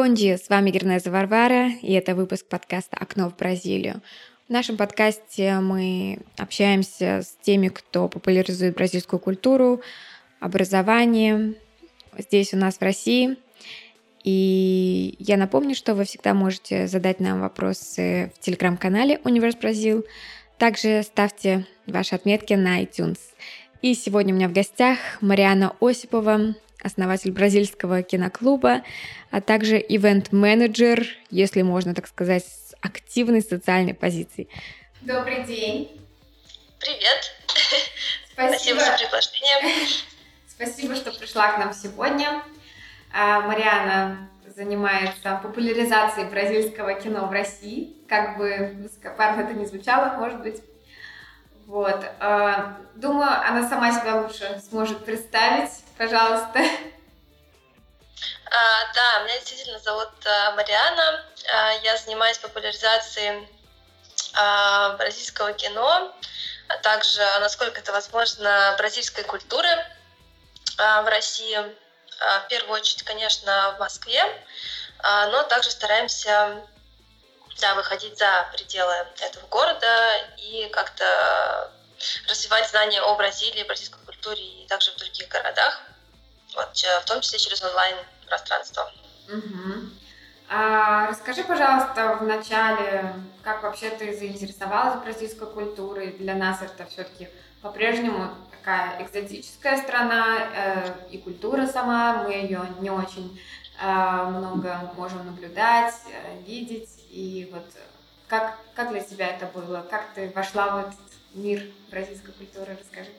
Бонди, с вами Гернеза Варвара, и это выпуск подкаста «Окно в Бразилию». В нашем подкасте мы общаемся с теми, кто популяризует бразильскую культуру, образование здесь у нас в России. И я напомню, что вы всегда можете задать нам вопросы в телеграм-канале «Универс Бразил». Также ставьте ваши отметки на iTunes. И сегодня у меня в гостях Марианна Осипова, основатель бразильского киноклуба, а также ивент-менеджер, если можно так сказать, с активной социальной позицией. Добрый день. Привет. Спасибо за приглашение. Спасибо, что пришла к нам сегодня. Мариана занимается популяризацией бразильского кино в России, как бы высокопарно это ни звучало, может быть. Вот. Думаю, она сама себя лучше сможет представить. Пожалуйста. Да, меня действительно зовут Мариана. Я занимаюсь популяризацией бразильского кино, а также, насколько это возможно, бразильской культуры в России. В первую очередь, конечно, в Москве, но также стараемся выходить за пределы этого города и как-то развивать знания о Бразилии, бразильской культуре и также в других городах, вот, в том числе через онлайн-пространство. Угу. Расскажи, пожалуйста, вначале, как вообще ты заинтересовалась бразильской культурой? Для нас это все-таки по-прежнему такая экзотическая страна, и культура сама, мы ее не очень много можем наблюдать, видеть, и вот как для тебя это было? Как ты вошла в этот мир бразильской культуры? Расскажи.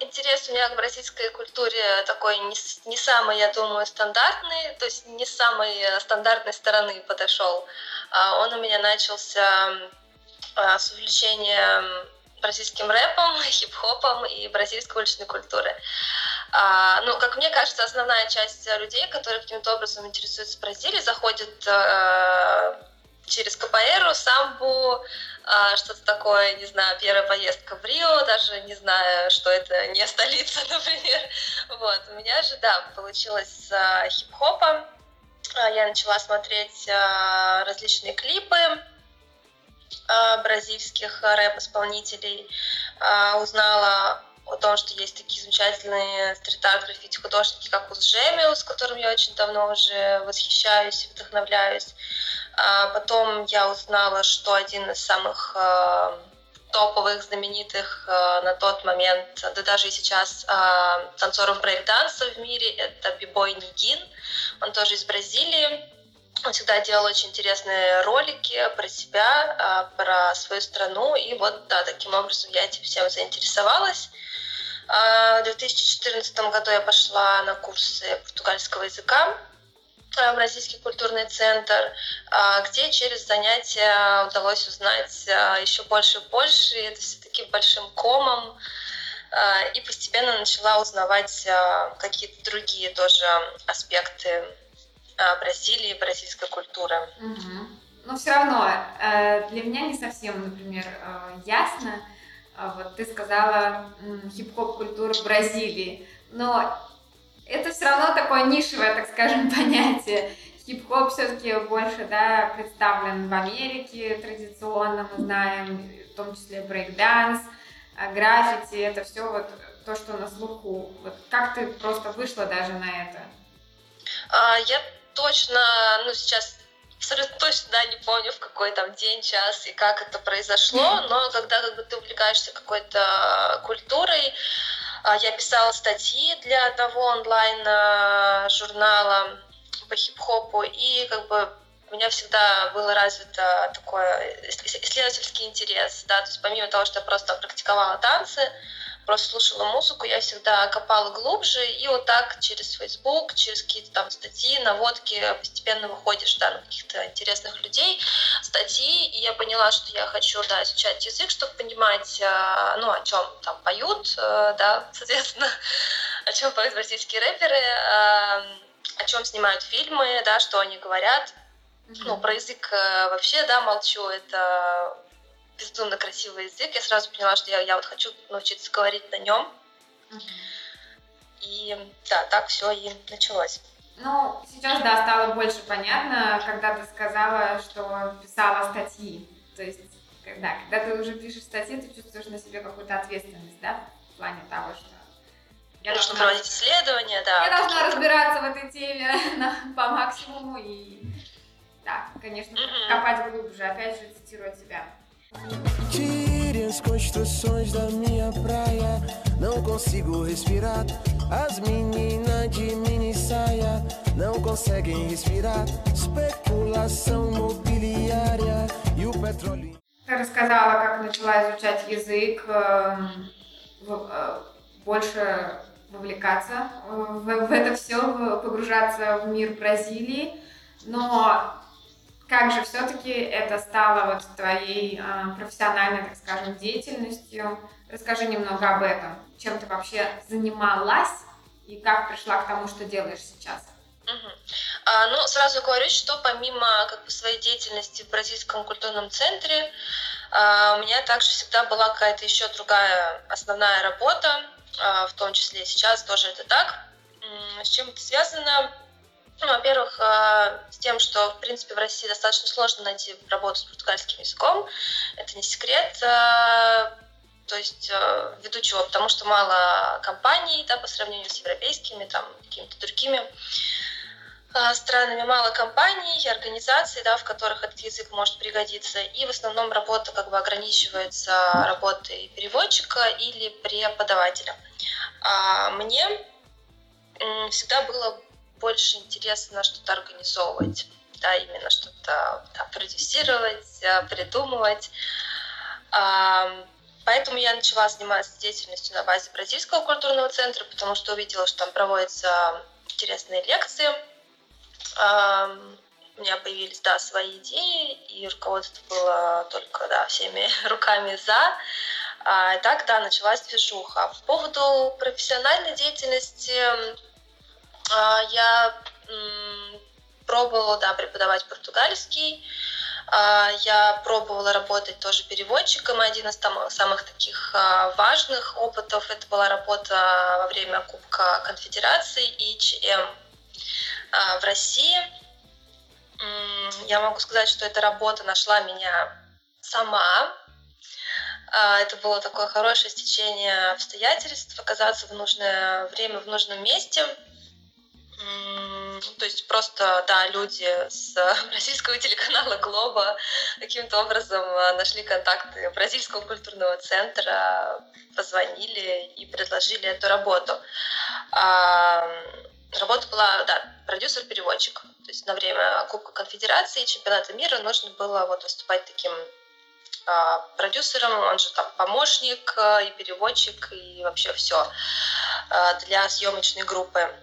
Интерес у меня к бразильской культуре такой не самый, я думаю, стандартный, то есть не с самой стандартной стороны подошел. Он у меня начался с увлечения бразильским рэпом, хип-хопом и бразильской уличной культуры. Как мне кажется, основная часть людей, которые каким-то образом интересуются Бразилией, заходит через капоэру, самбу, что-то такое, не знаю, первая поездка в Рио, даже не знаю, что это не столица, например. Вот, у меня же, получилось с хип-хопом. Я начала смотреть различные клипы бразильских рэп-исполнителей, узнала о том, что есть такие замечательные стрит-арт-граффити-художники, как Os Gemeos, которым я очень давно уже восхищаюсь и вдохновляюсь. Потом я узнала, что один из самых топовых, знаменитых на тот момент, да даже и сейчас, танцоров брейк-данса в мире, это Би-Бой Нигин, он тоже из Бразилии. Он всегда делал очень интересные ролики про себя, про свою страну, и таким образом я этим всем заинтересовалась. В 2014 году я пошла на курсы португальского языка в Бразильский культурный центр, где через занятия удалось узнать еще больше и больше, и это все-таки большим комом, и постепенно начала узнавать какие-то другие тоже аспекты Бразилии и бразильской культуры. Угу. Но все равно для меня не совсем, например, ясно. Вот ты сказала хип-хоп-культура Бразилии, но это все равно такое нишевое, так скажем, понятие. Хип-хоп все-таки больше, представлен в Америке традиционно, мы знаем, в том числе брейк-данс, граффити, это все вот то, что на слуху. Вот как ты просто вышла даже на это? Я точно, сейчас абсолютно точно не помню, в какой там день, час и как это произошло, но когда ты увлекаешься какой-то культурой, я писала статьи для одного онлайн-журнала по хип-хопу, и у меня всегда был развит такой исследовательский интерес, то есть помимо того, что я просто практиковала танцы, просто слушала музыку, я всегда копала глубже, и так через Facebook, через какие-то там статьи, наводки постепенно выходишь, на каких-то интересных людей, статьи, и я поняла, что я хочу, изучать язык, чтобы понимать, о чем там поют, соответственно, о чем поют бразильские рэперы, о чем снимают фильмы, что они говорят. Про язык вообще, молчу, это безумно красивый язык, я сразу поняла, что я хочу научиться говорить на нем. И так все и началось. Ну, сейчас, да, стало больше понятно, когда ты сказала, что писала статьи. То есть, да, когда ты уже пишешь статьи, ты чувствуешь на себе какую-то ответственность, да, в плане того, что... Нужно проводить исследования, да. Я должна разбираться в этой теме по максимуму и, да, конечно, копать глубже, опять же, цитирую тебя. Через construções da minha praia, não consigo respirar. As meninas de mini saia não conseguem respirar. Especulação imobiliária e o petróleo. Ты рассказала, как начала изучать язык, больше вовлекаться в это все, погружаться в мир Бразилии, но как же все-таки это стало вот твоей профессиональной, так скажем, деятельностью? Расскажи немного об этом. Чем ты вообще занималась и как пришла к тому, что делаешь сейчас? Ну, сразу говорю, что помимо как бы своей деятельности в Бразильском культурном центре, у меня также всегда была какая-то еще другая основная работа, в том числе сейчас тоже это так. С чем это связано? Ну, во-первых, с тем, что, в принципе, в России достаточно сложно найти работу с португальским языком. Это не секрет, то есть ввиду чего, потому что мало компаний, да, по сравнению с европейскими, там, какими-то другими странами, мало компаний и организаций, да, в которых этот язык может пригодиться. И в основном работа как бы ограничивается работой переводчика или преподавателя. А мне всегда было больше интересно что-то организовывать, да, именно что-то, да, продюсировать, придумывать. Поэтому я начала заниматься деятельностью на базе Бразильского культурного центра, потому что увидела, что там проводятся интересные лекции. У меня появились, да, свои идеи, и руководство было только, да, всеми руками за. И так, да, началась движуха. По поводу профессиональной деятельности я пробовала, да, преподавать португальский, я пробовала работать тоже переводчиком, один из самых таких важных опытов, это была работа во время Кубка Конфедерации и ЧМ в России. Я могу сказать, что эта работа нашла меня сама. Это было такое хорошее стечение обстоятельств, оказаться в нужное время, в нужном месте. То есть просто, да, люди с бразильского телеканала Глобо каким-то образом нашли контакты Бразильского культурного центра, позвонили и предложили эту работу. Работа была, да, продюсер-переводчик. То есть на время Кубка Конфедерации и Чемпионата мира нужно было вот выступать таким продюсером, он же там помощник и переводчик, и вообще все для съемочной группы.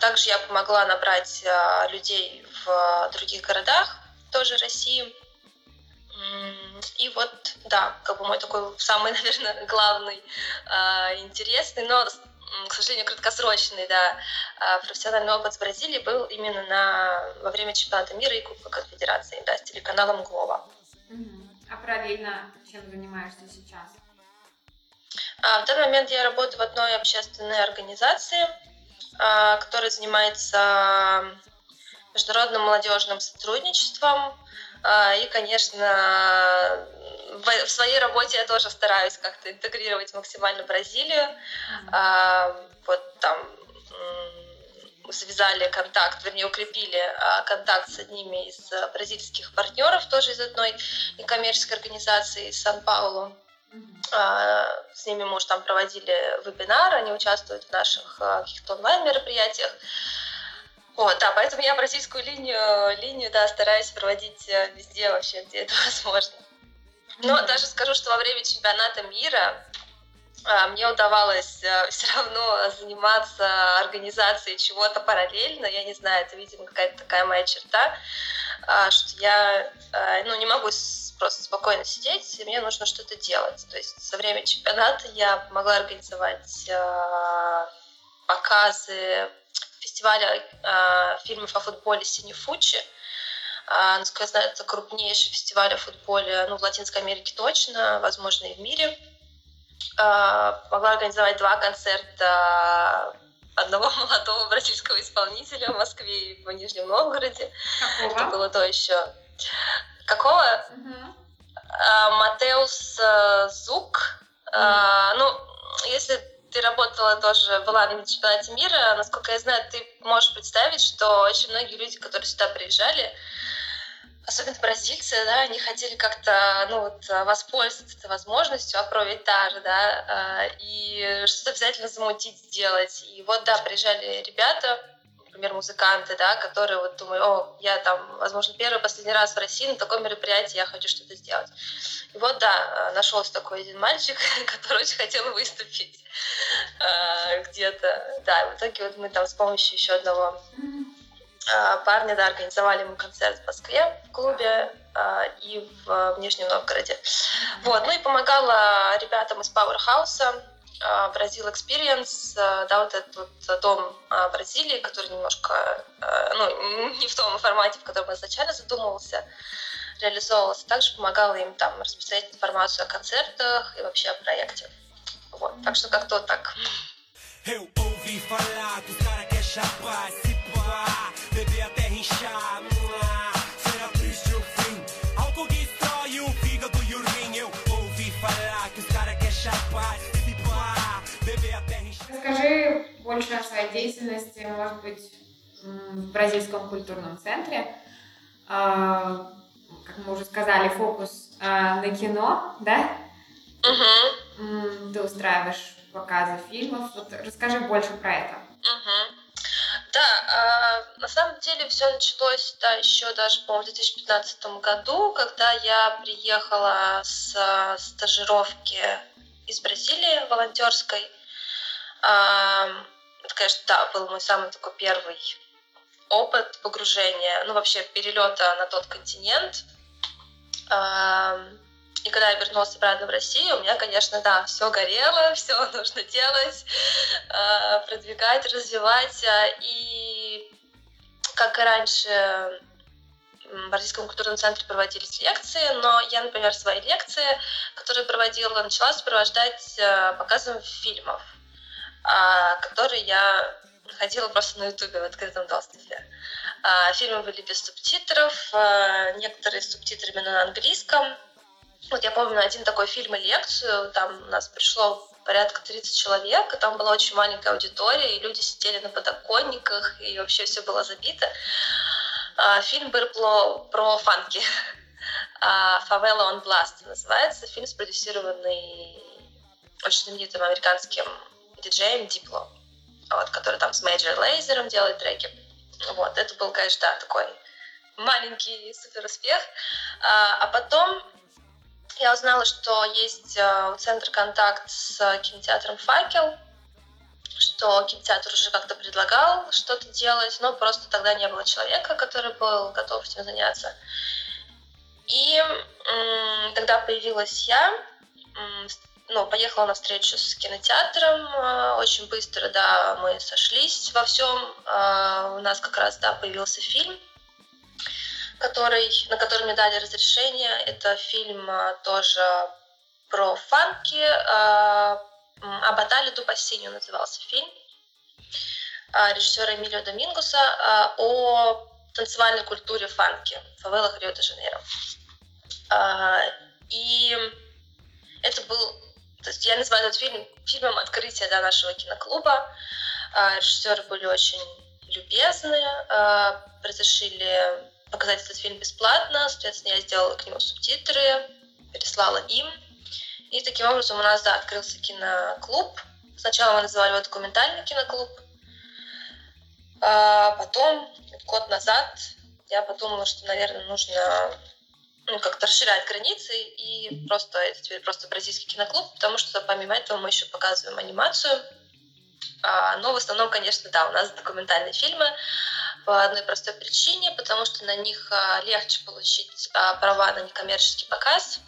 Также я помогла набрать людей в других городах, тоже России. И вот, да, как бы мой такой самый, наверное, главный, интересный, но, к сожалению, краткосрочный, да, профессиональный опыт с Бразилией был именно во время Чемпионата мира и Кубка Конфедерации, да, с телеканалом Глобо. А параллельно чем занимаешься сейчас? В данный момент я работаю в одной общественной организации, которая занимается международным молодежным сотрудничеством. И, конечно, в своей работе я тоже стараюсь как-то интегрировать максимально Бразилию. Вот там связали контакт, вернее, укрепили контакт с одними из бразильских партнеров, тоже из одной некоммерческой организации из Сан-Паулу. С ними мы уже там проводили вебинары, они участвуют в наших каких-то онлайн-мероприятиях. Вот, да, поэтому я бразильскую линию, да, стараюсь проводить везде вообще, где это возможно. Но даже скажу, что во время чемпионата мира мне удавалось все равно заниматься организацией чего-то параллельно. Я не знаю, это, видимо, какая-то такая моя черта, что я не могу просто спокойно сидеть, и мне нужно что-то делать. То есть со временем чемпионата я помогла организовать показы фестиваля фильмов о футболе «Синефуччи». Насколько я знаю, это крупнейший фестиваль о футболе, в Латинской Америке точно, возможно, и в мире. Могла организовать 2 концерта одного молодого бразильского исполнителя в Москве и в Нижнем Новгороде. Какого? Это было то еще. Какого? Угу. Матеус Зук. Угу. Ну, если ты работала тоже, была на чемпионате мира, насколько я знаю, ты можешь представить, что очень многие люди, которые сюда приезжали, особенно бразильцы, да, они хотели как-то, ну, вот, воспользоваться этой возможностью, апровитар, да, и что-то обязательно замутить, сделать. И вот, да, приезжали ребята, например, музыканты, да, которые вот думают, о, я там, возможно, первый, последний раз в России на таком мероприятии, я хочу что-то сделать. И вот, да, нашелся такой один мальчик, который очень хотел выступить где-то. Да, в итоге вот мы там с помощью еще одного парни, да, организовали ему концерт в Москве, в клубе и в Нижнем Новгороде. Вот, ну и помогала ребятам из Powerhouse, Brazil Experience, да, вот этот вот дом Бразилии, который немножко, ну, не в том формате, в котором изначально задумывался, реализовывался. Также помогала им там распространять информацию о концертах и вообще о проекте. Вот, так что как-то вот так. Расскажи больше о своей деятельности, может быть, в бразильском культурном центре. Как мы уже сказали, фокус на кино, да? Угу. Ты устраиваешь показы фильмов. Вот расскажи больше про это. Угу. Да, на самом деле все началось, да, еще даже, по-моему, в 2015 году, когда я приехала с стажировки из Бразилии, волонтерской. Это, конечно, да, был мой самый такой первый опыт погружения, ну, вообще перелета на тот континент. И когда я вернулась обратно в Россию, у меня, конечно, да, все горело, все нужно делать, продвигать, развивать. И, как и раньше, в Бразильском культурном центре проводились лекции, но я, например, свои лекции, которые проводила, начала сопровождать показом фильмов, которые я находила просто на Ютубе в открытом доступе. Фильмы были без субтитров, некоторые с субтитрами на английском. Вот я помню один такой фильм и лекцию, там у нас пришло порядка 30 человек, и там была очень маленькая аудитория, и люди сидели на подоконниках, и вообще все было забито. Фильм был про фанки. «Favela on Blast» называется. Фильм, спродюсированный очень знаменитым американским диджеем Дипло, вот, который там с Major Laser'ом делает треки. Вот, это был, конечно, да, такой маленький суперуспех. А потом я узнала, что есть у центра контакт с кинотеатром «Факел», что кинотеатр уже как-то предлагал что-то делать, но просто тогда не было человека, который был готов этим заняться. И тогда появилась я, ну, поехала на встречу с кинотеатром, очень быстро, да, мы сошлись во всем. У нас как раз, да, появился фильм, на который мне дали разрешение. Это фильм тоже про фанки. «А батале ду пассиньо» назывался фильм режиссера Эмилио Домингуса о танцевальной культуре фанки в фавелах Рио-де-Жанейро. И это был... То есть я называю этот фильм фильмом открытия, да, нашего киноклуба. Режиссеры были очень любезны, разрешили показать этот фильм бесплатно, соответственно, я сделала к нему субтитры, переслала им. И таким образом у нас, да, открылся киноклуб. Сначала мы называли его документальный киноклуб. А потом, год назад, я подумала, что, наверное, нужно, ну, как-то расширять границы. И просто это теперь просто бразильский киноклуб, потому что помимо этого мы еще показываем анимацию. Но в основном, конечно, да, у нас документальные фильмы. По одной простой причине, потому что на них легче получить права на некоммерческий показ.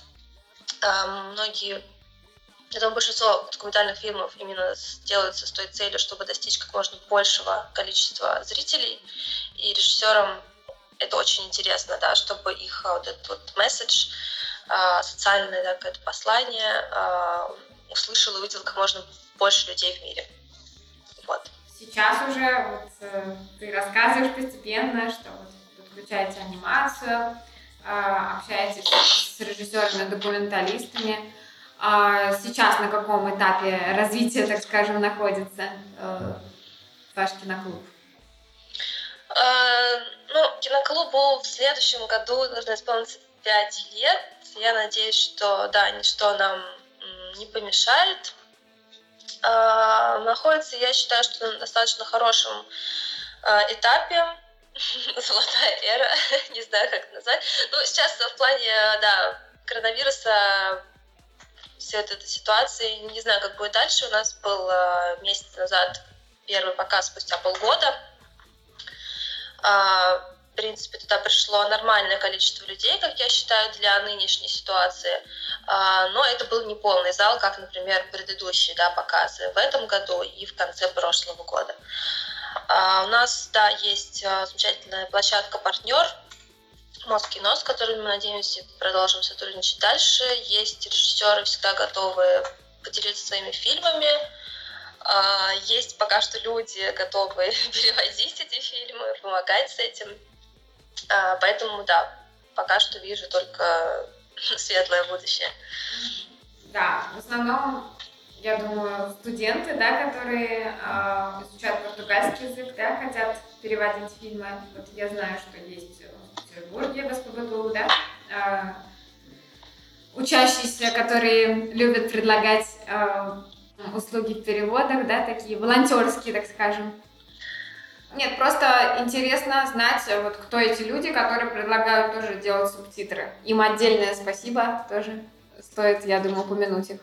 Многие, я думаю, большинство документальных фильмов именно делаются с той целью, чтобы достичь как можно большего количества зрителей. И режиссерам это очень интересно, да, чтобы их вот этот вот месседж, социальное, да, какое-то послание услышал и увидел как можно больше людей в мире. Вот. сейчас уже вот, ты рассказываешь постепенно, что вот, подключаете анимацию, общаетесь с режиссерами-документалистами. Сейчас на каком этапе развития, так скажем, находится ваш киноклуб? Ну, киноклубу в следующем году должно исполниться 5 лет. Я надеюсь, что, да, ничто нам не помешает. Находится, я считаю, что на достаточно хорошем этапе. Золотая эра, не знаю, как это назвать. Ну, сейчас в плане, да, коронавируса, всей вот этой ситуации, не знаю, как будет дальше. У нас был месяц назад первый показ спустя полгода. В принципе, туда пришло нормальное количество людей, как я считаю, для нынешней ситуации. Но это был не полный зал, как, например, предыдущие, да, показы в этом году и в конце прошлого года. У нас, да, есть замечательная площадка-партнер Москино, с которыми, мы надеемся, продолжим сотрудничать дальше. Есть режиссеры, всегда готовые поделиться своими фильмами. Есть пока что люди, готовые перевозить эти фильмы, помогать с этим. Поэтому, да, пока что вижу только светлое будущее. Да, в основном, я думаю, студенты, да, которые изучают португальский язык, да, хотят переводить фильмы. Вот я знаю, что есть в Петербурге, ГПБГУ, да, учащиеся, которые любят предлагать услуги в переводах, да, такие волонтерские, так скажем. Нет, просто интересно знать, вот кто эти люди, которые предлагают тоже делать субтитры. Им отдельное спасибо тоже стоит, я думаю, упомянуть их.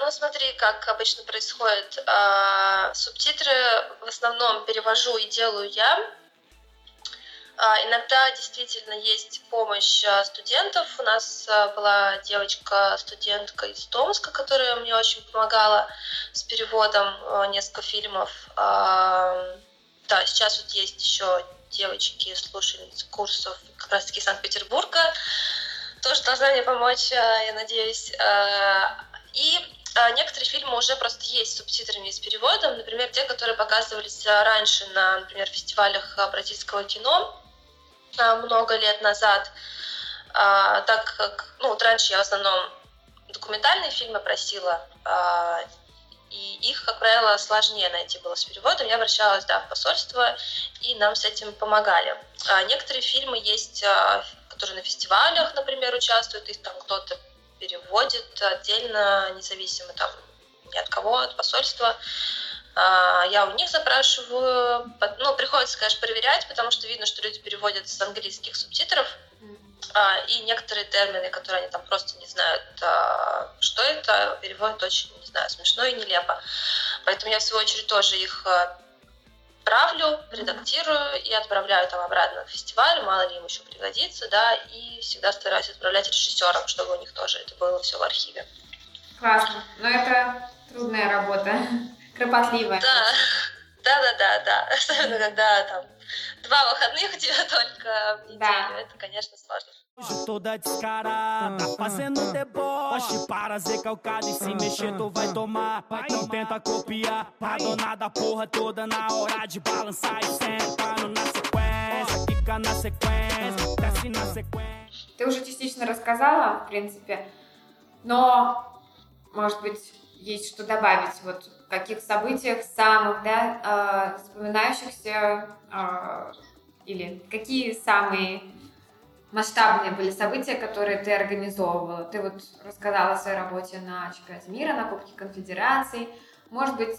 Ну смотри, как обычно происходит. Субтитры в основном перевожу и делаю я. Иногда действительно есть помощь студентов. У нас была девочка-студентка из Томска, которая мне очень помогала с переводом несколько фильмов. Да, сейчас вот есть еще девочки-слушательницы курсов как раз-таки Санкт-Петербурга. Тоже должна мне помочь, я надеюсь. И некоторые фильмы уже просто есть с субтитрами и с переводом. Например, те, которые показывались раньше на, например, фестивалях бразильского кино много лет назад, так как, ну, вот раньше я в основном документальные фильмы просила, и их, как правило, сложнее найти было с переводом. Я обращалась, да, в посольство, и нам с этим помогали. Некоторые фильмы есть, которые на фестивалях, например, участвуют, их там кто-то переводит отдельно, независимо там ни от кого, от посольства. Я у них запрашиваю, ну, приходится, конечно, проверять, потому что видно, что люди переводят с английских субтитров, и некоторые термины, которые они там просто не знают, что это, переводят очень, не знаю, смешно и нелепо. Поэтому я, в свою очередь, тоже их правлю, редактирую и отправляю там обратно в фестиваль, мало ли им еще пригодится, да, и всегда стараюсь отправлять режиссерам, чтобы у них тоже это было все в архиве. Классно, но это трудная работа, кропотливая. Да, особенно когда там 2 выходных у тебя только в неделю, да. Это, конечно, сложно. Toda descarada, fazendo deboche para recalcada e se mexer tu vai tomar, não tenta copiar, tá dona da porra toda na hora de balançar e sentando na sequência, fica na sequência, desce na sequência. Ты уже частично рассказала, в принципе, но, может быть, есть что добавить, вот в каких событиях самых, да, вспоминающихся, или какие самые масштабные были события, которые ты организовывала. Ты вот рассказала о своей работе на чемпионате мира, на Кубке Конфедерации. Может быть,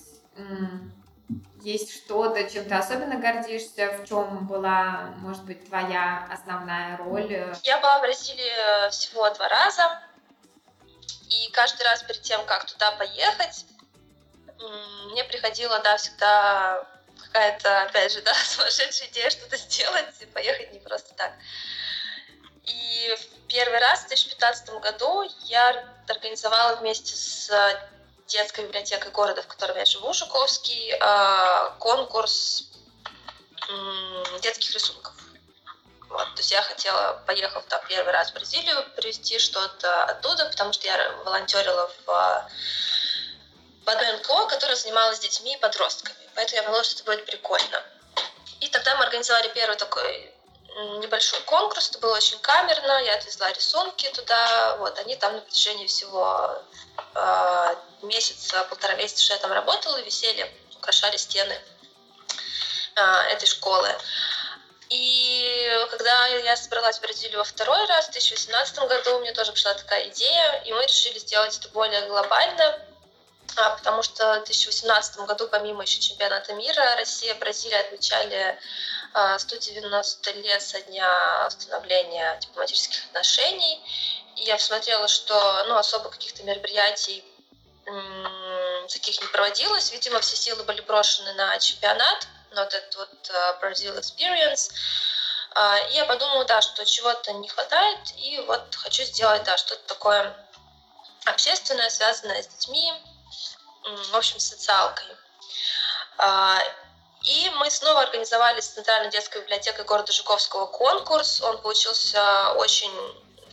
есть что-то, чем ты особенно гордишься? В чем была, может быть, твоя основная роль? Я была в Бразилии всего 2 раза. И каждый раз перед тем, как туда поехать, мне приходила, да, всегда какая-то, опять же, да, сумасшедшая идея что-то сделать и поехать не просто так. И в первый раз в 2015 году я организовала вместе с детской библиотекой города, в котором я живу, Жуковский, конкурс детских рисунков. Вот, то есть я хотела, поехав там первый раз в Бразилию, привезти что-то оттуда, потому что я волонтерила в по ДНК, которая занималась детьми и подростками. Поэтому я поняла, что это будет прикольно. И тогда мы организовали первый такой небольшой конкурс. Это было очень камерно. Я отвезла рисунки туда. Вот, они там на протяжении всего месяца, полтора месяца, что я там работала, висели, украшали стены этой школы. И когда я собралась в Бразилию во второй раз, в 2018 году, мне тоже пришла такая идея, и мы решили сделать это более глобально, потому что в 2018 году, помимо еще чемпионата мира, Россия и Бразилия отмечали 190 лет со дня установления дипломатических отношений. И я посмотрела, что особо каких-то мероприятий таких не проводилось. Видимо, все силы были брошены на чемпионат, на вот этот вот Brazil Experience. И я подумала, да, что чего-то не хватает, и вот хочу сделать, да, что-то такое общественное, связанное с детьми, в общем, с социалкой. И мы снова организовали с Центральной детской библиотекой города Жуковского конкурс. Он получился очень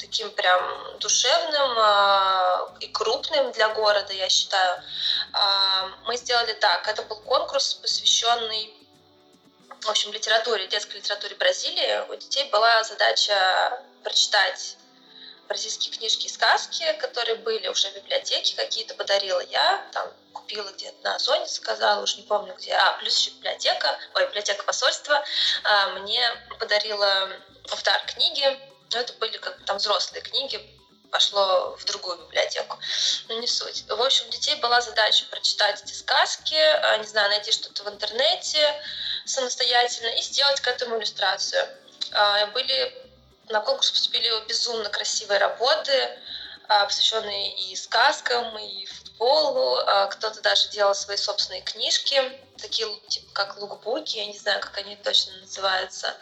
таким прям душевным и крупным для города, я считаю. Мы сделали так. Это был конкурс, посвященный, в общем, литературе, детской литературе Бразилии. У детей была задача прочитать бразильские книжки и сказки, которые были уже в библиотеке, какие-то подарила я, там купила где-то на Озоне, заказала, уж не помню где, плюс еще библиотека посольства мне подарила в дар книги, но это были как бы там взрослые книги, пошло в другую библиотеку, но не суть. В общем, у детей была задача прочитать эти сказки, не знаю, найти что-то в интернете самостоятельно и сделать к этому иллюстрацию. На конкурс поступили безумно красивые работы, посвященные и сказкам, и футболу. Кто-то даже делал свои собственные книжки, такие типа как лукбуки, я не знаю, как они точно называются.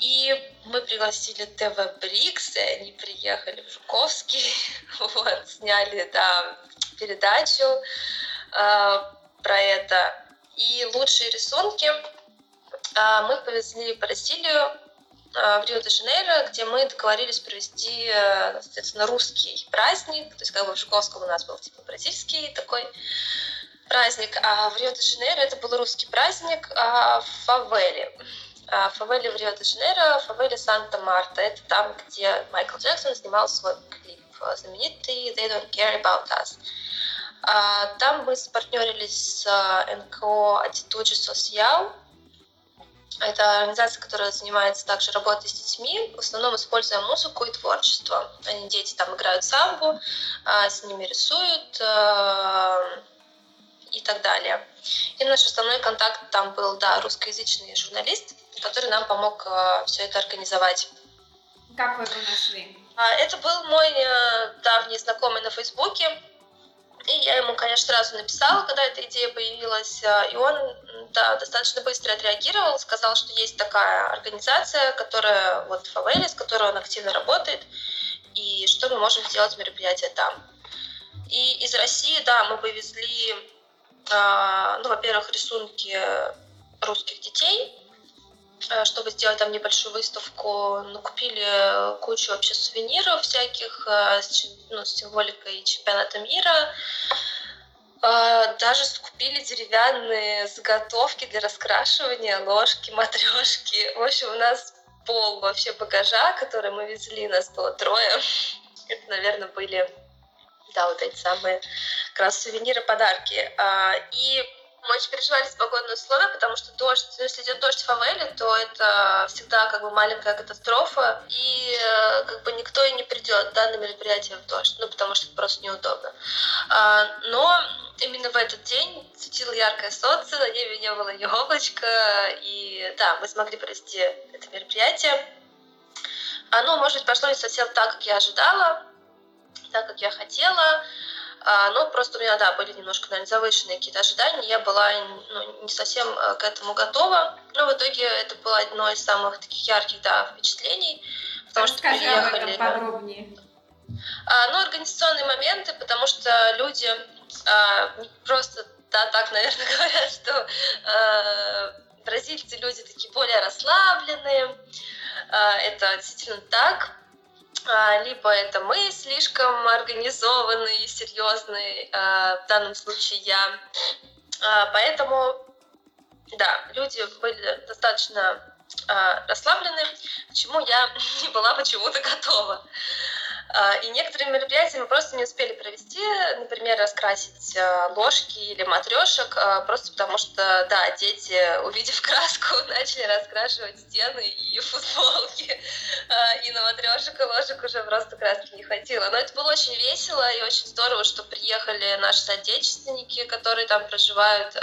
И мы пригласили ТВ Брикс, и они приехали в Жуковский, вот, сняли, да, передачу про это. И лучшие рисунки мы повезли в Бразилию, в Рио-де-Жанейро, где мы договорились провести, соответственно, русский праздник. То есть как бы в Жуковском у нас был типа бразильский такой праздник, а в Рио-де-Жанейро это был русский праздник в фавеле. Фавеле в Рио-де-Жанейро, фавеле Санта-Марта. Это там, где Майкл Джексон снимал свой клип знаменитый «They don't care about us». Там мы спартнерились с НКО «Attitude Social». Это организация, которая занимается также работой с детьми, в основном используя музыку и творчество. Дети там играют самбу, с ними рисуют и так далее. И наш основной контакт там был, да, русскоязычный журналист, который нам помог все это организовать. Как вы его нашли? Это был мой давний знакомый на Фейсбуке. И я ему, конечно, сразу написала, когда эта идея появилась, и он, да, достаточно быстро отреагировал, сказал, что есть такая организация, которая вот фавели, с которой он активно работает, и что мы можем сделать мероприятие там. И из России, да, мы повезли, во-первых, рисунки русских детей, чтобы сделать там небольшую выставку, накупили кучу вообще сувениров всяких с символикой чемпионата мира. Даже скупили деревянные заготовки для раскрашивания, ложки, матрешки. В общем, у нас пол вообще багажа, который мы везли, нас было трое. Это, наверное, были, да, вот эти самые как раз сувениры, подарки. И мы очень переживали за погодные условия, потому что дождь, если идет дождь в фавеле, то это всегда как бы маленькая катастрофа, и как бы никто и не придет, да, на мероприятие в дождь, потому что это просто неудобно. Но именно в этот день светило яркое солнце, на небе не было ни облачка, и да, мы смогли провести это мероприятие. Оно, может быть, пошло не совсем так, как я ожидала, так, как я хотела. Но просто у меня, да, были немножко, наверное, завышенные какие-то ожидания, я была не совсем к этому готова, но в итоге это было одно из самых таких ярких, да, впечатлений, потому что приехали... Подробнее. Организационные моменты, потому что люди не просто, да, так, наверное, говорят, что бразильцы люди такие более расслабленные, это действительно так. либо это мы слишком организованные, серьезные, в данном случае я. Поэтому, да, люди были достаточно расслаблены, к чему я не была почему-то готова. И некоторые мероприятия мы просто не успели провести, например, раскрасить ложки или матрешек, просто потому что, да, дети, увидев краску, начали раскрашивать стены и футболки, и на матрешек и ложек уже просто краски не хватило. Но это было очень весело и очень здорово, что приехали наши соотечественники, которые там проживают,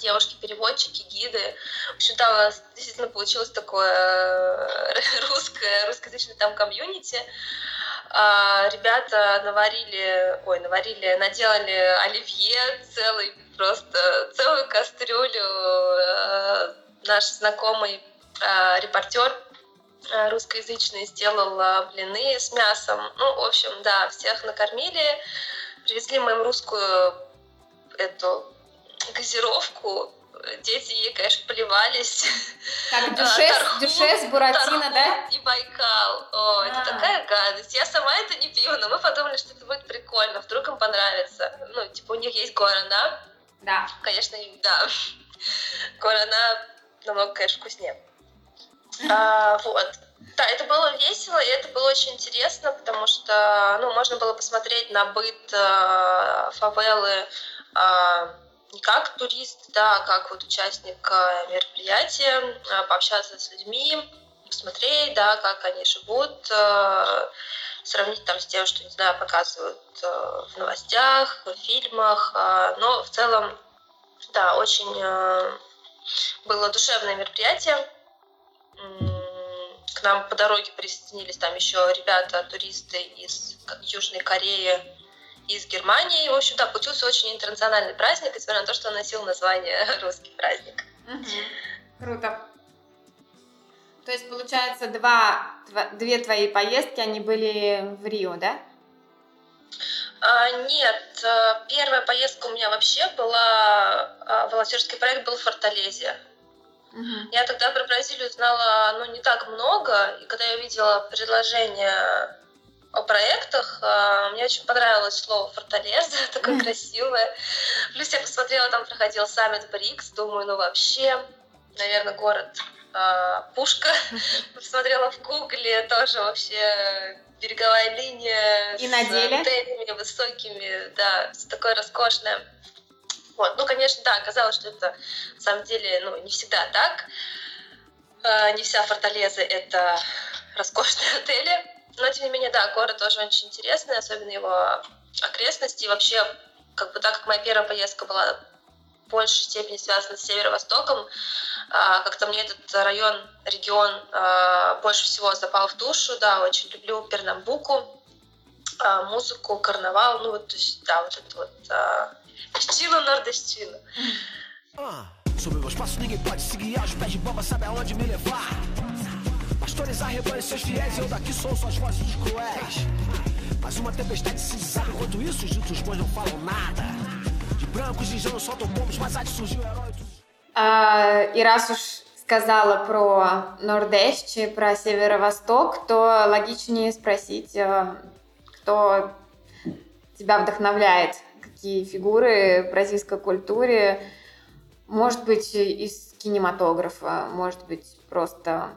девушки-переводчики, гиды. В общем, там у нас действительно получилось такое русскоязычное там комьюнити. Ребята наделали оливье, целую кастрюлю. Наш знакомый репортер русскоязычный сделал блины с мясом. Ну, в общем, да, всех накормили. Привезли мы им русскую эту газировку, дети ей, конечно, плевались. Так, дюшес, буратино, да? И Байкал. О, это такая гадость. Я сама это не пью, но мы подумали, что это будет прикольно, вдруг им понравится. Ну, типа, у них есть гуарана. Да. Конечно, да. Гуарана намного, конечно, вкуснее. Вот. Да, это было весело, и это было очень интересно, потому что, ну, можно было посмотреть на быт фавелы, не как турист, да, как вот участник мероприятия, пообщаться с людьми, посмотреть, да, как они живут, сравнить там с тем, что, не знаю, показывают в новостях, в фильмах, но в целом, да, очень было душевное мероприятие. К нам по дороге присоединились там еще ребята, туристы из Южной Кореи, из Германии. В общем-то, получился очень интернациональный праздник, несмотря на то, что он носил название «Русский праздник». Угу. Круто. То есть, получается, две твои поездки, они были в Рио, да? Нет, первая поездка у меня вообще была, волонтерский проект был в Форталезе. Угу. Я тогда про Бразилию знала, ну, не так много, и когда я увидела предложение о проектах. Мне очень понравилось слово «Форталеза», такое красивое. Плюс я посмотрела, там проходил саммит БРИКС, думаю, ну вообще, наверное, город Пушка. Посмотрела в Гугле, тоже вообще береговая линия. И на деле? С отелями высокими, да, все такое роскошное. Вот. Ну, конечно, да, оказалось, что это на самом деле, ну, не всегда так. Не вся Форталеза — это роскошные отели. Но, тем не менее, да, город тоже очень интересный, особенно его окрестности. И вообще, как бы так как моя первая поездка была в большей степени связана с северо-востоком, как-то мне этот регион больше всего запал в душу. Да, очень люблю Пернамбуку, музыку, карнавал, ну вот, то есть, да, вот это вот Песчину, Нордестину. И раз уж сказала про Нордещи, про Северо-Восток, то логичнее спросить, кто тебя вдохновляет, какие фигуры в бразильской культуре, может быть, из кинематографа, может быть, просто...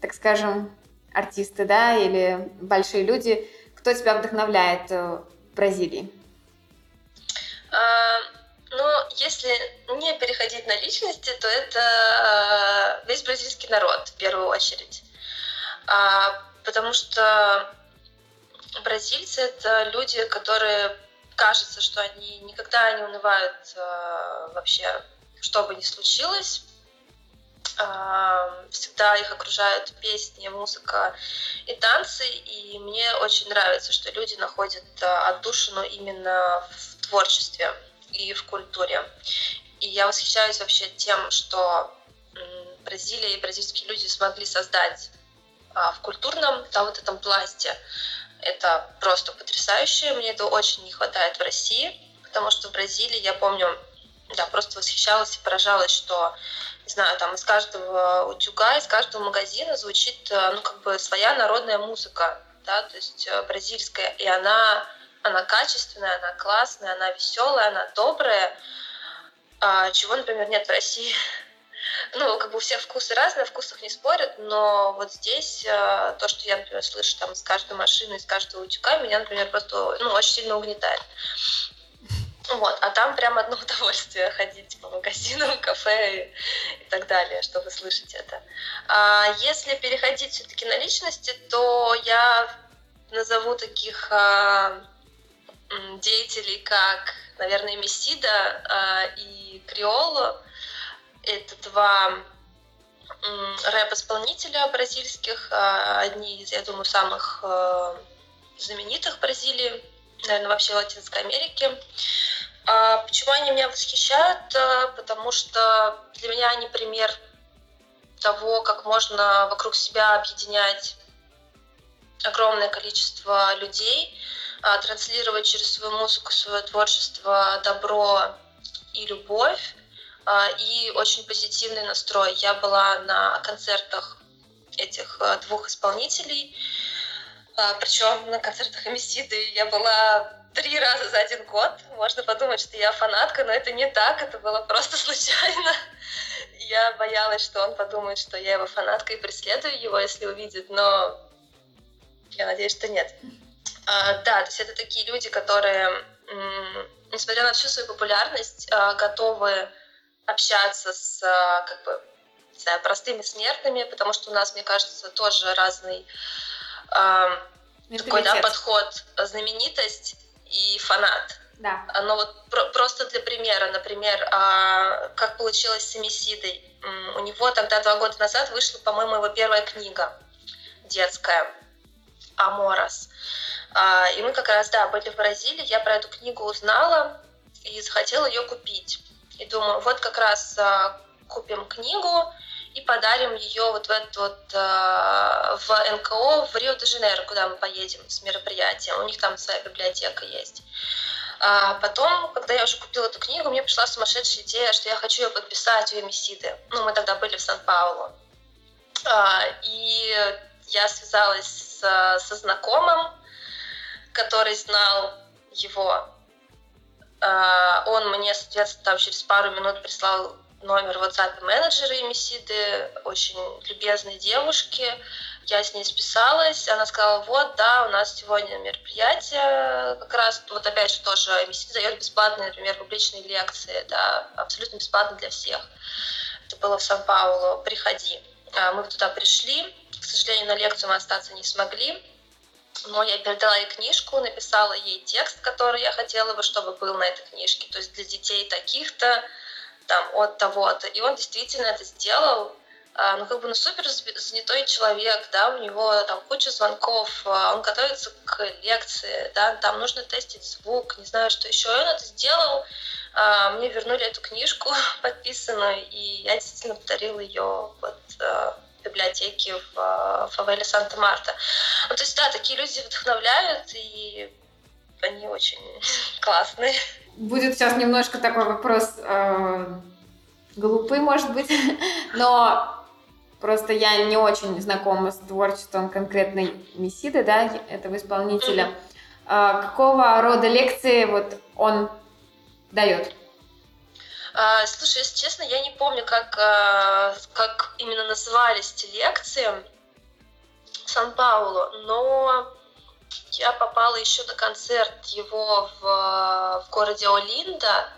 так скажем, артисты, да, или большие люди. Кто тебя вдохновляет в Бразилии? Ну, если не переходить на личности, то это весь бразильский народ, в первую очередь. Потому что бразильцы — это люди, которые, кажется, что они никогда не унывают вообще, что бы ни случилось. Всегда их окружают песни, музыка и танцы, и мне очень нравится, что люди находят отдушину именно в творчестве и в культуре. И я восхищаюсь вообще тем, что Бразилия и бразильские люди смогли создать в культурном, да, вот этом пласте. Это просто потрясающе, мне этого очень не хватает в России, потому что в Бразилии, я помню, да, просто восхищалась и поражалась, что, не знаю, там из каждого утюга, из каждого магазина звучит, ну, как бы своя народная музыка, да, то есть бразильская, и она качественная, она классная, она веселая, она добрая, чего, например, нет в России. Ну, как бы у всех вкусы разные, о вкусах не спорят, но вот здесь то, что я, например, слышу там с каждой машины, из каждого утюга, меня, например, просто, ну, очень сильно угнетает. Вот, а там прям одно удовольствие ходить по магазинам, кафе и так далее, чтобы слышать это. А если переходить все-таки на личности, то я назову таких деятелей, как, наверное, Эмисида и Криоло. Это два рэп-исполнителя бразильских, одни из, я думаю, самых знаменитых в Бразилии, наверное, вообще в Латинской Америке. Почему они меня восхищают? Потому что для меня они пример того, как можно вокруг себя объединять огромное количество людей, транслировать через свою музыку, свое творчество добро и любовь, и очень позитивный настрой. Я была на концертах этих двух исполнителей, причем на концертах Эмисиды я была 3 раза за 1 год. Можно подумать, что я фанатка, но это не так, это было просто случайно. Я боялась, что он подумает, что я его фанатка и преследую его, если увидит, но я надеюсь, что нет. Да, то есть это такие люди, которые, несмотря на всю свою популярность, готовы общаться с, как бы, не знаю, простыми смертными, потому что у нас, мне кажется, тоже разный такой, да, подход, знаменитость и фанат. Да. Но вот просто для примера, например, как получилось с Эмисидой. У него тогда 2 года назад вышла, по-моему, его первая книга детская «Аморос». И мы как раз, да, были в Бразилии, я про эту книгу узнала и захотела ее купить. И думаю, вот как раз купим книгу и подарим ее вот в этот вот в НКО в Рио-де-Жанейро, куда мы поедем с мероприятием. У них там своя библиотека есть. Потом, когда я уже купила эту книгу, мне пришла сумасшедшая идея, что я хочу ее подписать у Эмисиды. Ну, мы тогда были в Сан-Паулу. И я связалась со знакомым, который знал его. Он мне, соответственно, там через пару минут прислал номер WhatsApp менеджера Эмисиды, очень любезной девушки. Я с ней списалась, она сказала, вот, да, у нас сегодня мероприятие, как раз, вот опять же тоже Эмисида дает бесплатные, например, публичные лекции, да, абсолютно бесплатно для всех. Это было в Сан-Паулу, приходи. Мы туда пришли, к сожалению, на лекцию мы остаться не смогли. Но я передала ей книжку, написала ей текст, который я хотела бы, чтобы был на этой книжке. То есть для детей таких-то, там, от того-то. И он действительно это сделал. Ну, как бы, ну, супер занятой человек, да, у него там куча звонков, он готовится к лекции, да, там нужно тестить звук, не знаю, что еще. И он это сделал, мне вернули эту книжку подписанную, и я действительно подарила ее вот... библиотеки в фавеле Санта-Марта. Ну, то есть, да, такие люди вдохновляют, и они очень классные. Будет сейчас немножко такой вопрос глупый, может быть, но просто я не очень знакома с творчеством конкретной Эмисиды, да, этого исполнителя. Mm-hmm. Какого рода лекции вот он дает? Слушай, если честно, я не помню, как именно назывались эти лекции в Сан-Паулу, но я попала еще на концерт его в городе Олинда,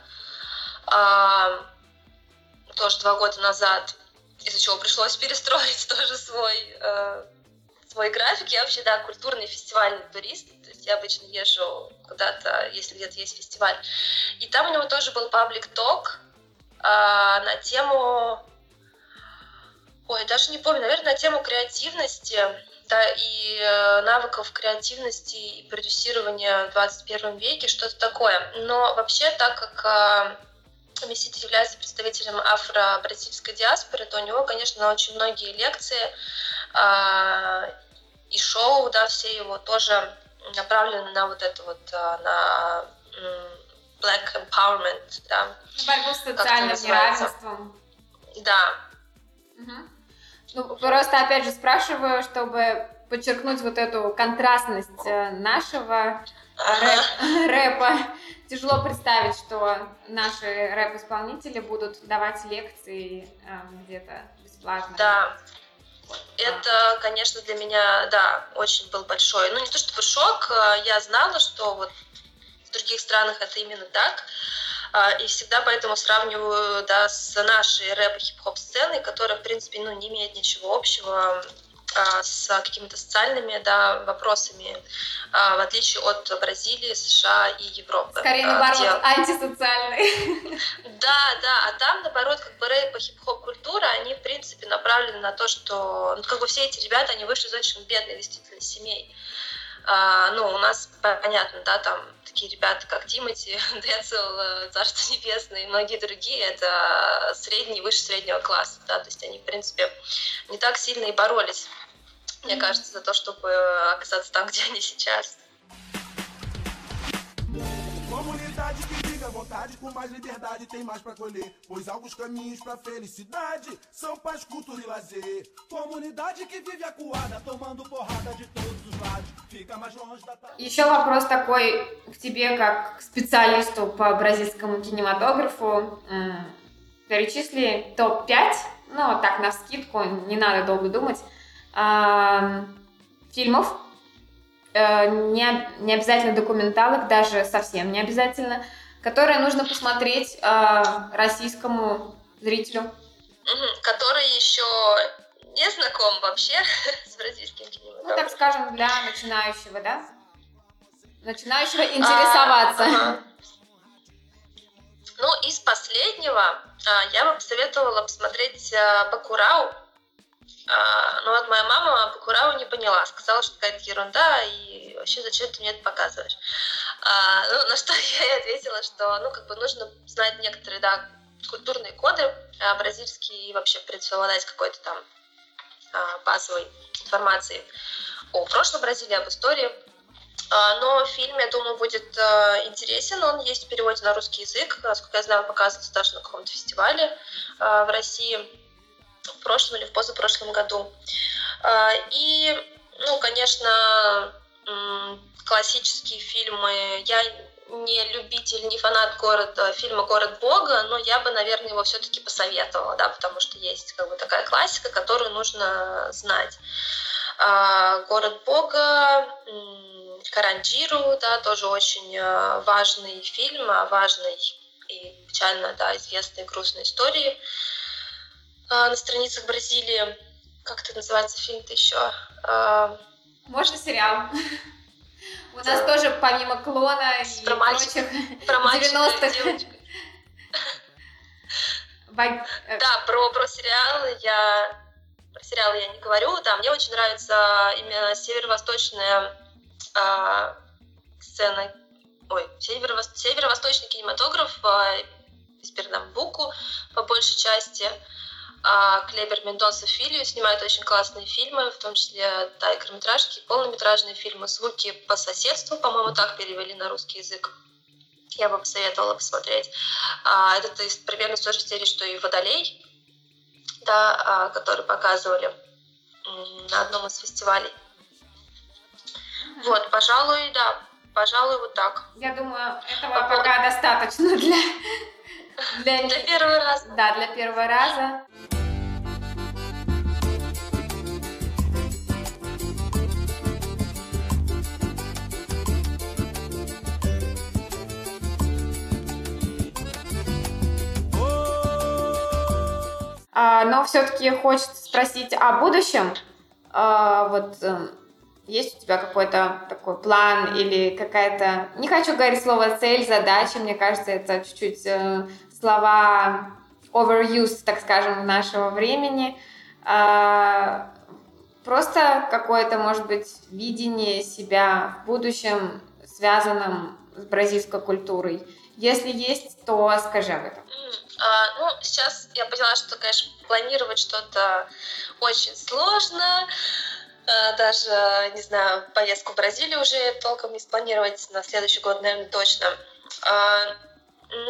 тоже 2 года назад, из-за чего пришлось перестроить тоже свой график. Я вообще, да, культурный фестивальный турист, то есть я обычно езжу куда-то, если где-то есть фестиваль. И там у него тоже был паблик-ток на тему, даже не помню, наверное, на тему креативности, да, и навыков креативности и продюсирования в 21 веке, что-то такое. Но вообще, так как Эмисида является представителем афро-бразильской диаспоры, то у него, конечно, очень многие лекции и шоу, да, все его тоже направлены на вот это вот, на Black Empowerment, да. Борьбу с социальным неравенством. Да. Угу. Ну, просто, опять же, спрашиваю, чтобы подчеркнуть вот эту контрастность нашего рэпа. Тяжело представить, что наши рэп-исполнители будут давать лекции где-то бесплатно. Да. Это, конечно, для меня, да, очень был большой, ну, не то чтобы шок, я знала, что вот в других странах это именно так, и всегда поэтому сравниваю, да, с нашей рэп- и хип-хоп сценой, которая, в принципе, ну, не имеет ничего общего с какими-то социальными, да, вопросами, в отличие от Бразилии, США и Европы. Скорее, наоборот, где... антисоциальный. Да, да, а там, наоборот, как бы рэп и хип-хоп культура, они, в принципе, направлены на то, что, ну, как бы все эти ребята, они вышли из очень бедных, действительно, семей. Ну, у нас, понятно, да, там такие ребята, как Тимати, Децл, Царство Небесное и многие другие, это средний, выше среднего класса, да, то есть они, в принципе, не так сильно и боролись, мне кажется, за то, чтобы оказаться там, где они сейчас. Vontade com mais liberdade tem mais pra colher, pois alguns caminhos pra felicidade são paz, cultura e lazer. Comunidade que vive acuada, tomando porrada de todos os lados, fica mais longe da tarde. Еще вопрос такой к тебе, как к специалисту по бразильскому кинематографу. Перечисли топ-5, ну так навскидку, не надо долго думать, фильмов, не обязательно документалок, даже совсем не обязательно, которые нужно посмотреть российскому зрителю. Который еще не знаком вообще с бразильским кинематографом. Ну, так скажем, для начинающего, да? Начинающего интересоваться. Ага. Ну, из последнего я бы посоветовала посмотреть «Бакурау». Но вот моя мама Бакурау не поняла, сказала, что какая-то ерунда, и вообще зачем ты мне это показываешь? Ну, на что я и ответила, что, ну, как бы нужно знать некоторые, да, культурные коды бразильские и вообще предполагать какой-то там базовой информации о прошлом Бразилии, об истории. Но фильм, я думаю, будет интересен, он есть в переводе на русский язык, насколько я знаю, показывается даже на каком-то фестивале в России в прошлом или в позапрошлом году. И, ну, конечно, классические фильмы. Я не любитель, не фанат фильма «Город Бога», но я бы, наверное, его все-таки посоветовала, да, потому что есть как бы такая классика, которую нужно знать. «Город Бога», «Каранжиру», да, тоже очень важный фильм, важный и печально, да, известной грустной истории на страницах Бразилии. Как это называется, фильм-то еще? Можно сериал. У нас тоже, помимо «Клона» и прочих 90-х. Да, про сериалы я не говорю. Да, мне очень нравится именно северо-восточная сцена. Ой, северо-восточный кинематограф из Пернамбуку, по большей части. Клебер Мендонс и Филию снимают очень классные фильмы, в том числе, да, и короткометражки, и полнометражные фильмы. «Звуки по соседству», по-моему, так перевели на русский язык. Я бы посоветовала посмотреть. Это примерно в той же серии, что и «Водолей», да, который показывали на одном из фестивалей. Вот, пожалуй, да, пожалуй, вот так. Я думаю, этого пока достаточно для первого раза. Да, для первого раза. Но все-таки хочется спросить о будущем. Вот есть у тебя какой-то такой план или какая-то... Не хочу говорить слово «цель», «задача». Мне кажется, это чуть-чуть... слова overuse, так скажем, нашего времени. Просто какое-то, может быть, видение себя в будущем, связанном с бразильской культурой. Если есть, то скажи об этом. Ну, сейчас я поняла, что, конечно, планировать что-то очень сложно. Даже, не знаю, поездку в Бразилию уже толком не спланировать на следующий год, наверное, точно.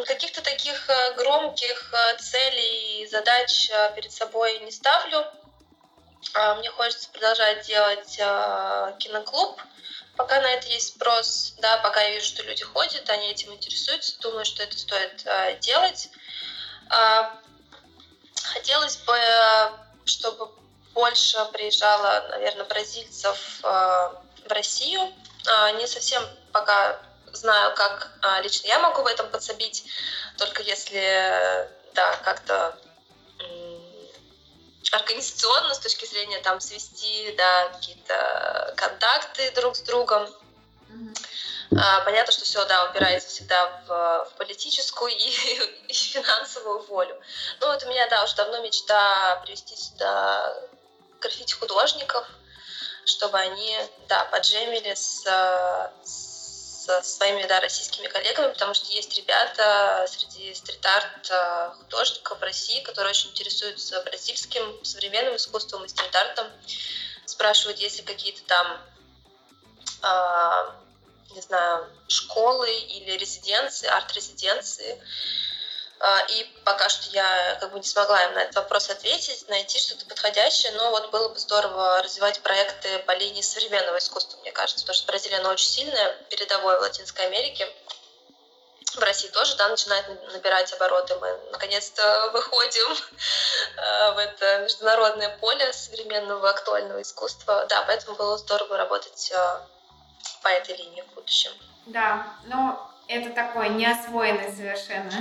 Каких-то таких громких целей и задач перед собой не ставлю. Мне хочется продолжать делать киноклуб, пока на это есть спрос. Да, пока я вижу, что люди ходят, они этим интересуются, думаю, что это стоит делать. Хотелось бы, чтобы больше приезжало, наверное, бразильцев в Россию. Не совсем пока знаю, как лично я могу в этом подсобить, только если, да, как-то организационно, с точки зрения там свести, да, какие-то контакты друг с другом. Понятно, что все, да, упирается всегда в политическую и финансовую волю. Ну вот у меня, да, уже давно мечта привести сюда граффити-художников, чтобы они, да, поджемили со своими, да, российскими коллегами, потому что есть ребята среди стрит-арт художников России, которые очень интересуются бразильским современным искусством и стрит-артом, спрашивают, есть ли какие-то там, не знаю, школы или резиденции, арт-резиденции. И пока что я как бы не смогла им на этот вопрос ответить, найти что-то подходящее, но вот было бы здорово развивать проекты по линии современного искусства, мне кажется, потому что Бразилия, она очень сильная, передовая в Латинской Америке. В России тоже, да, начинает набирать обороты. Мы наконец-то выходим в это международное поле современного актуального искусства. Да, поэтому было здорово работать по этой линии в будущем. Да, но это такой неосвоенный совершенно...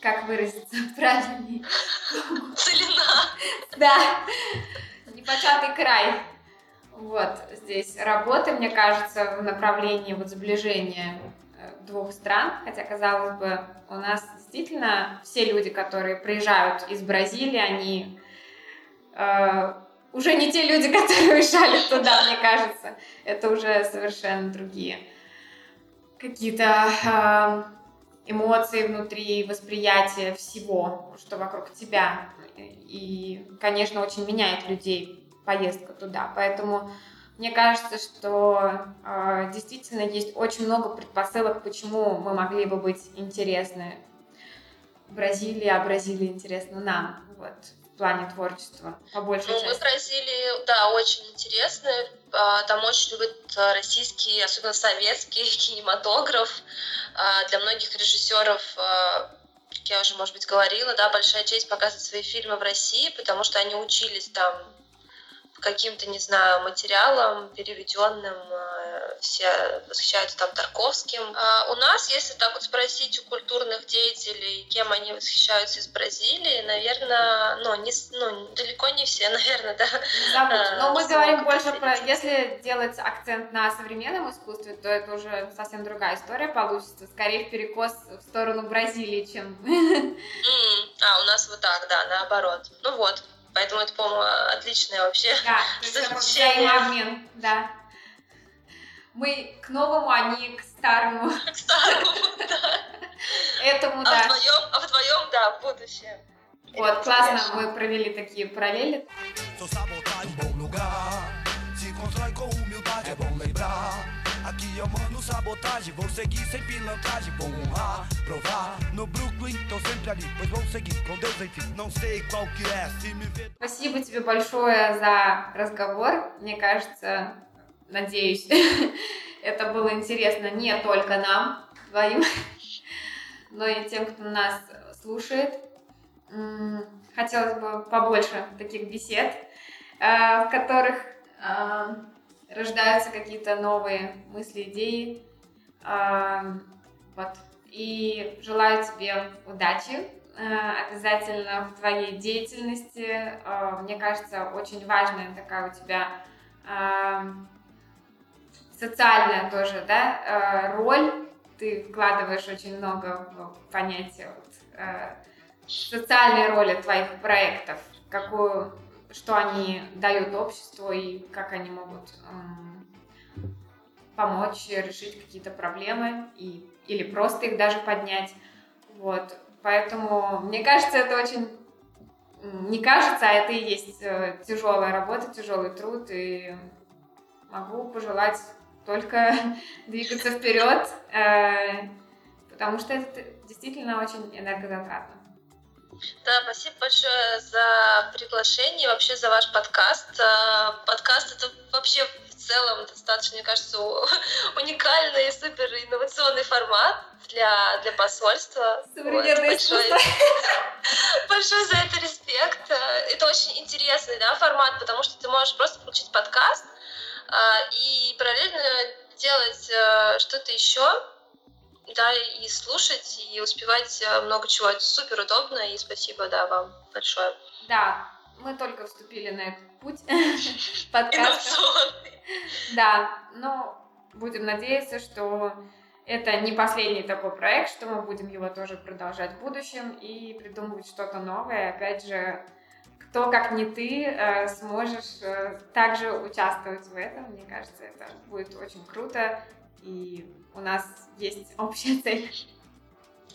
как выразиться правильнее? Целина. Да, непочатый край. Вот здесь работы, мне кажется, в направлении вот сближения двух стран. Хотя, казалось бы, у нас действительно все люди, которые приезжают из Бразилии, они уже не те люди, которые уезжали туда, мне кажется. Это уже совершенно другие какие-то... эмоции внутри, восприятие всего, что вокруг тебя. И, конечно, очень меняет людей поездка туда. Поэтому мне кажется, что действительно есть очень много предпосылок, почему мы могли бы быть интересны Бразилии, а Бразилия интересна нам, вот, в плане творчества, по большей части. Мы в Бразилии, да, очень интересны. Там очень любят российский, особенно советский кинематограф. Для многих режиссеров, как я уже, может быть, говорила, да, большая честь показывать свои фильмы в России, потому что они учились там каким-то, не знаю, материалом переведенным, все восхищаются там Тарковским. А у нас, если так вот спросить у культурных деятелей, кем они восхищаются из Бразилии, наверное, далеко не все, наверное, да. Но мы говорим больше про... Если делать акцент на современном искусстве, то это уже совсем другая история получится. Скорее перекос в сторону Бразилии, чем... у нас вот так, да, наоборот. Ну вот. Поэтому это, по-моему, отличное вообще заключение. Да, обмен, да. Мы к новому, а не к старому. К старому, да. Этому, да. А вдвоем, да, в будущем. Вот, классно, мы провели такие параллели. Aqui eu mando sabotagem, vou seguir sem pilantragem, vou honrar, provar. No Brooklyn tô sempre ali, pois vou seguir com Deus enfim. Não sei qual que é, se me ver. Спасибо тебе большое за разговор. Мне кажется, надеюсь, это было интересно не только нам двоим, но и тем, кто нас слушает. Хотелось бы побольше таких бесед, в которых рождаются какие-то новые мысли, идеи. Вот. И желаю тебе удачи обязательно в твоей деятельности. Мне кажется, очень важная такая у тебя социальная тоже, да, роль. Ты вкладываешь очень много в понятие вот, социальной роли твоих проектов, какую... что они дают обществу и как они могут помочь решить какие-то проблемы или просто их даже поднять. Вот. Поэтому, мне кажется, это очень... Не кажется, а это и есть тяжелая работа, тяжелый труд. И могу пожелать только двигаться вперед, потому что это действительно очень энергозатратно. Да, спасибо большое за приглашение, вообще за ваш подкаст. Подкаст — это вообще в целом достаточно, мне кажется, уникальный, супер инновационный формат для посольства. Современное искусство. Большой за это респект. Это очень интересный, да, формат, потому что ты можешь просто включить подкаст и параллельно делать что-то еще. Да, и слушать, и успевать много чего. Это супер удобно, и спасибо, да, вам большое. Да, мы только вступили на этот путь подкаста. Да, но будем надеяться, что это не последний такой проект, что мы будем его тоже продолжать в будущем и придумывать что-то новое. Опять же, кто, как не ты, сможешь также участвовать в этом. Мне кажется, это будет очень круто. И у нас есть общая цель.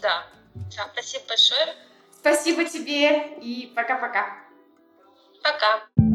Да. Да, спасибо большое. Спасибо тебе и пока-пока. Пока.